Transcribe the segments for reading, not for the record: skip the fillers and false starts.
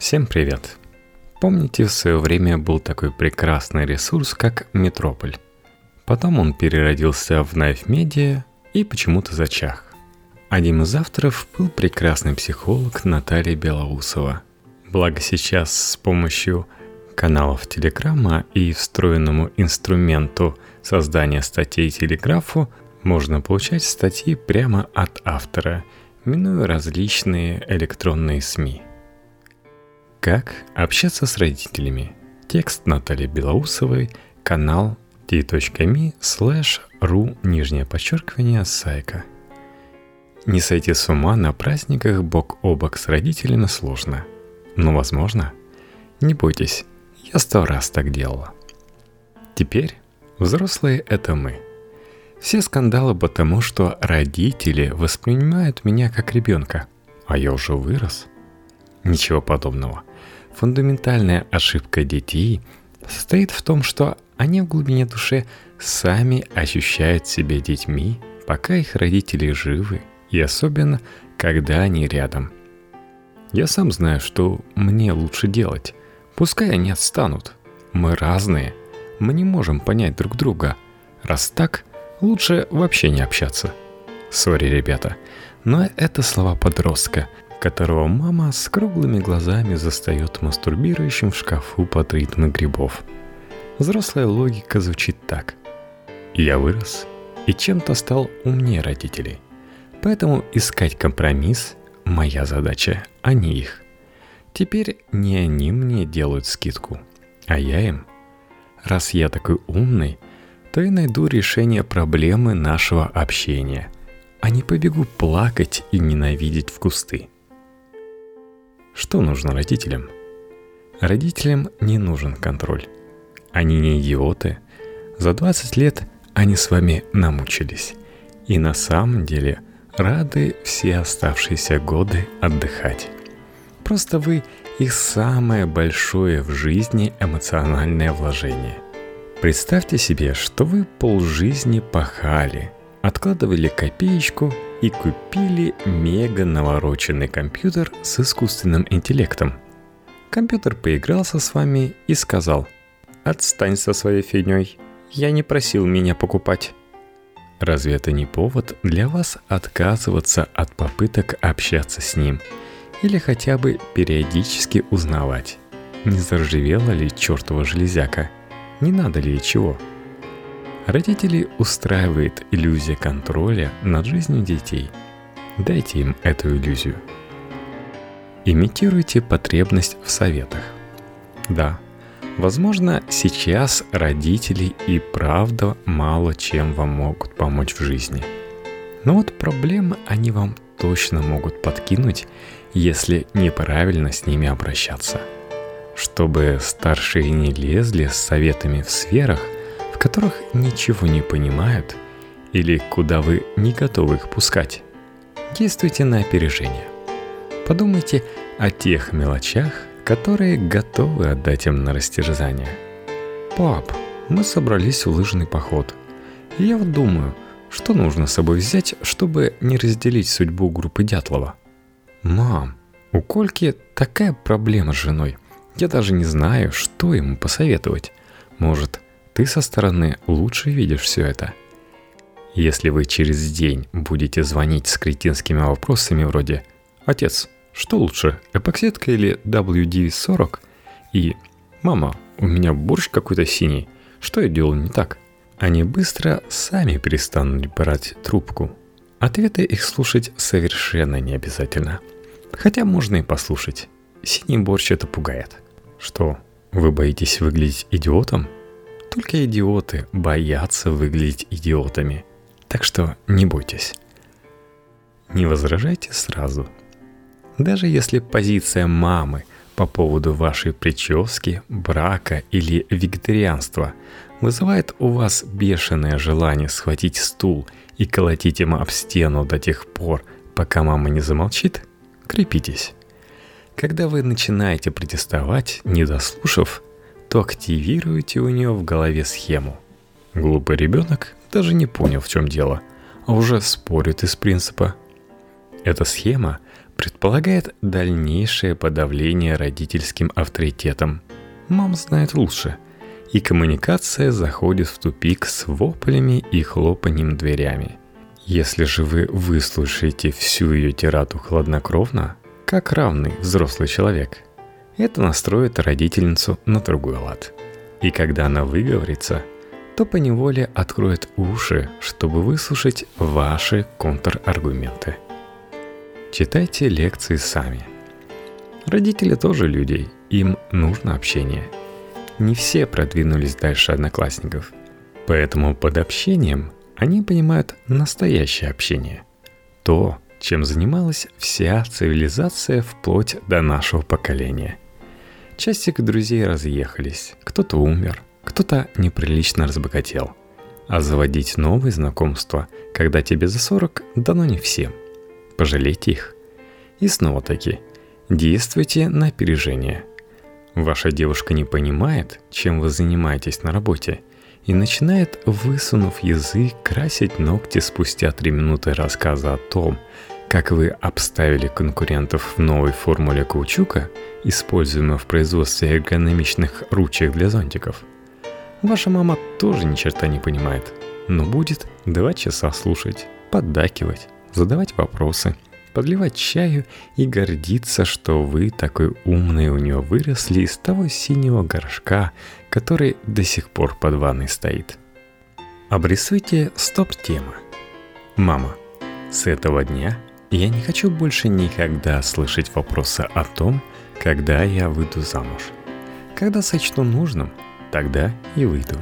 Всем привет! Помните, в свое время был такой прекрасный ресурс, как Метрополь. Потом он переродился в Найф Медиа и почему-то зачах. Одним из авторов был прекрасный психолог Наталья Белоусова. Благо сейчас с помощью каналов Телеграма и встроенному инструменту создания статей Телеграфу можно получать статьи прямо от автора, минуя различные электронные СМИ. Как общаться с родителями? Текст Натальи Белоусовой, канал t.me/ru_сайка. Не сойти с ума на праздниках бок о бок с родителями сложно, но возможно. Не бойтесь, я 100 раз так делала. Теперь взрослые — это мы. Все скандалы потому, что родители воспринимают меня как ребенка, а я уже вырос. Ничего подобного. Фундаментальная ошибка детей состоит в том, что они в глубине души сами ощущают себя детьми, пока их родители живы, и особенно, когда они рядом. Я сам знаю, что мне лучше делать. Пускай они отстанут. Мы разные. Мы не можем понять друг друга. Раз так, лучше вообще не общаться. Сори, ребята, но это слова подростка, которого мама с круглыми глазами застает мастурбирующим в шкафу под ритмы грибов. Взрослая логика звучит так. Я вырос и чем-то стал умнее родителей. Поэтому искать компромисс – моя задача, а не их. Теперь не они мне делают скидку, а я им. Раз я такой умный, то и найду решение проблемы нашего общения, а не побегу плакать и ненавидеть в кусты. Что нужно родителям? Родителям не нужен контроль. Они не идиоты. За 20 лет они с вами намучились. И на самом деле рады все оставшиеся годы отдыхать. Просто вы их самое большое в жизни эмоциональное вложение. Представьте себе, что вы полжизни пахали, откладывали копеечку и купили мега навороченный компьютер с искусственным интеллектом. Компьютер поигрался с вами и сказал: «Отстань со своей фигней, я не просил меня покупать». Разве это не повод для вас отказываться от попыток общаться с ним? Или хотя бы периодически узнавать, не заржавела ли чертова железяка, не надо ли чего? Родителей устраивает иллюзия контроля над жизнью детей. Дайте им эту иллюзию. Имитируйте потребность в советах. Да, возможно, сейчас родители и правда мало чем вам могут помочь в жизни. Но вот проблемы они вам точно могут подкинуть, если неправильно с ними обращаться. Чтобы старшие не лезли с советами в сферах, которых ничего не понимают или куда вы не готовы их пускать. Действуйте на опережение. Подумайте о тех мелочах, которые готовы отдать им на растерзание. «Пап, мы собрались в лыжный поход. И я вот думаю, что нужно с собой взять, чтобы не разделить судьбу группы Дятлова. Мам, у Кольки такая проблема с женой. Я даже не знаю, что ему посоветовать. Может, ты со стороны лучше видишь все это». Если вы через день будете звонить с кретинскими вопросами вроде «Отец, что лучше, эпоксидка или WD-40?» и «Мама, у меня борщ какой-то синий, что я делаю не так?», они быстро сами перестанут брать трубку. Ответы их слушать совершенно не обязательно. Хотя можно и послушать. Синий борщ — это пугает. Что, вы боитесь выглядеть идиотом? Только идиоты боятся выглядеть идиотами. Так что не бойтесь. Не возражайте сразу. Даже если позиция мамы по поводу вашей прически, брака или вегетарианства вызывает у вас бешеное желание схватить стул и колотить им об стену до тех пор, пока мама не замолчит, крепитесь. Когда вы начинаете протестовать, не дослушав, то активируете у нее в голове схему. Глупый ребенок даже не понял, в чем дело, а уже спорит из принципа. Эта схема предполагает дальнейшее подавление родительским авторитетом. Мам знает лучше. И коммуникация заходит в тупик с воплями и хлопанием дверями. Если же вы выслушаете всю ее тираду хладнокровно, как равный взрослый человек, это настроит родительницу на другой лад. И когда она выговорится, то поневоле откроет уши, чтобы выслушать ваши контраргументы. Читайте лекции сами. Родители тоже люди, им нужно общение. Не все продвинулись дальше одноклассников, поэтому под общением они понимают настоящее общение. То, чем занималась вся цивилизация вплоть до нашего поколения. Частик друзей разъехались, кто-то умер, кто-то неприлично разбогател. А заводить новые знакомства, когда тебе за 40, дано не всем. Пожалейте их. И снова-таки, действуйте на опережение. Ваша девушка не понимает, чем вы занимаетесь на работе, и начинает, высунув язык, красить ногти спустя 3 минуты рассказа о том, как вы обставили конкурентов в новой формуле каучука, используемой в производстве эргономичных ручек для зонтиков. Ваша мама тоже ни черта не понимает, но будет 2 часа слушать, поддакивать, задавать вопросы, подливать чаю и гордиться, что вы такой умный у нее выросли из того синего горшка, который до сих пор под ванной стоит. Обрисуйте стоп-тему. Мама, с этого дня я не хочу больше никогда слышать вопросы о том, когда я выйду замуж. Когда сочту нужным, тогда и выйду.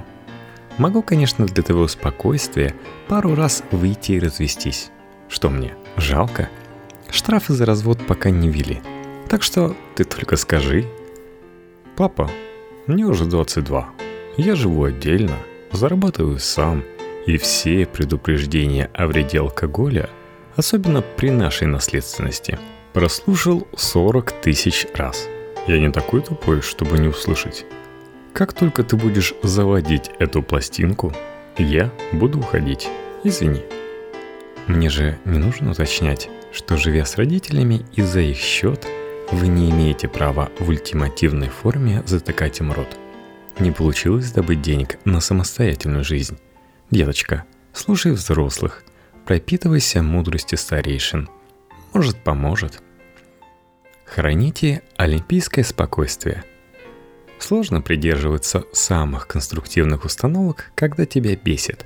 Могу, конечно, для твоего спокойствия пару раз выйти и развестись. Что мне, жалко? Штрафы за развод пока не ввели. Так что ты только скажи. Папа, мне уже 22. Я живу отдельно, зарабатываю сам. И все предупреждения о вреде алкоголя, особенно при нашей наследственности, прослушал 40 000 раз. Я не такой тупой, чтобы не услышать. Как только ты будешь заводить эту пластинку, я буду уходить. Извини. Мне же не нужно уточнять, что, живя с родителями и за их счет, вы не имеете права в ультимативной форме затыкать им рот. Не получилось добыть денег на самостоятельную жизнь. Деточка, слушай взрослых, пропитывайся мудростью старейшин. Может, поможет. Храните олимпийское спокойствие. Сложно придерживаться самых конструктивных установок, когда тебя бесит.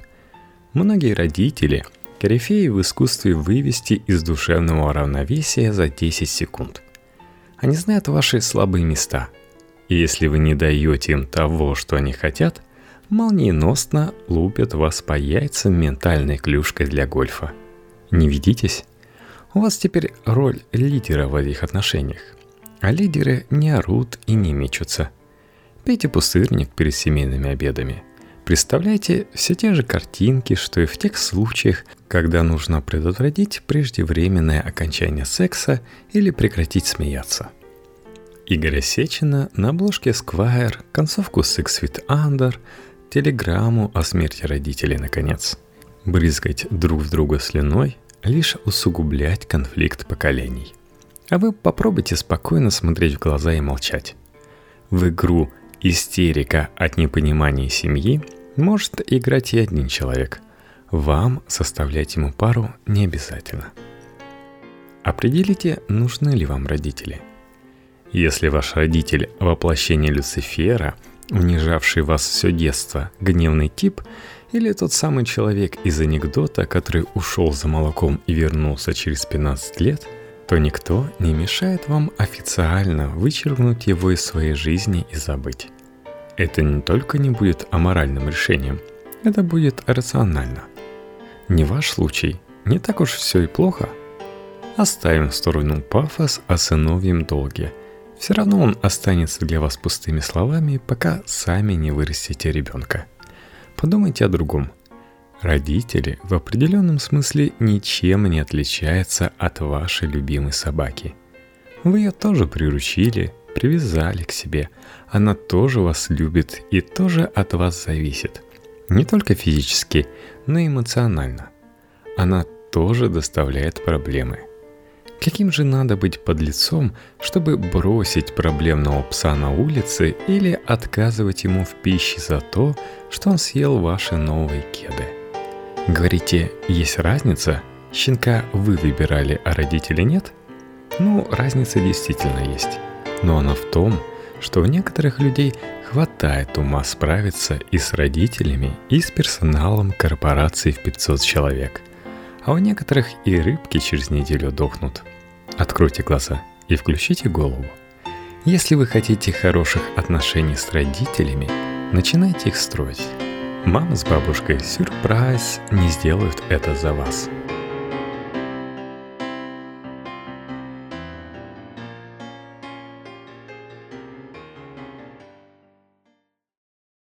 Многие родители – корифеи в искусстве вывести из душевного равновесия за 10 секунд. Они знают ваши слабые места. И если вы не даете им того, что они хотят, молниеносно лупят вас по яйцам ментальной клюшкой для гольфа. Не ведитесь. У вас теперь роль лидера в этих отношениях. А лидеры не орут и не мечутся. Пейте пустырник перед семейными обедами. Представляйте все те же картинки, что и в тех случаях, когда нужно предотвратить преждевременное окончание секса или прекратить смеяться. Игоря Сечина на обложке Esquire, концовку Six Feet Under, телеграмму о смерти родителей, наконец. Брызгать друг в друга слюной – лишь усугублять конфликт поколений. А вы попробуйте спокойно смотреть в глаза и молчать. В игру «Истерика от непонимания семьи» может играть и один человек. Вам составлять ему пару не обязательно. Определите, нужны ли вам родители. Если ваш родитель – воплощение Люцифера, унижавший вас все детство, гневный тип, или тот самый человек из анекдота, который ушел за молоком и вернулся через 15 лет, то никто не мешает вам официально вычеркнуть его из своей жизни и забыть. Это не только не будет аморальным решением, это будет рационально. Не ваш случай, не так уж все и плохо. Оставим в сторону пафос о сыновьем долге. Все равно он останется для вас пустыми словами, пока сами не вырастите ребенка. Подумайте о другом. Родители в определенном смысле ничем не отличаются от вашей любимой собаки. Вы ее тоже приручили, привязали к себе. Она тоже вас любит и тоже от вас зависит. Не только физически, но и эмоционально. Она тоже доставляет проблемы. Каким же надо быть подлецом, чтобы бросить проблемного пса на улице или отказывать ему в пище за то, что он съел ваши новые кеды? Говорите, есть разница? Щенка вы выбирали, а родители нет? Ну, разница действительно есть. Но она в том, что у некоторых людей хватает ума справиться и с родителями, и с персоналом корпорации в 500 человек. А у некоторых и рыбки через неделю дохнут. Откройте глаза и включите голову. Если вы хотите хороших отношений с родителями, начинайте их строить. Мама с бабушкой, сюрприз, не сделают это за вас.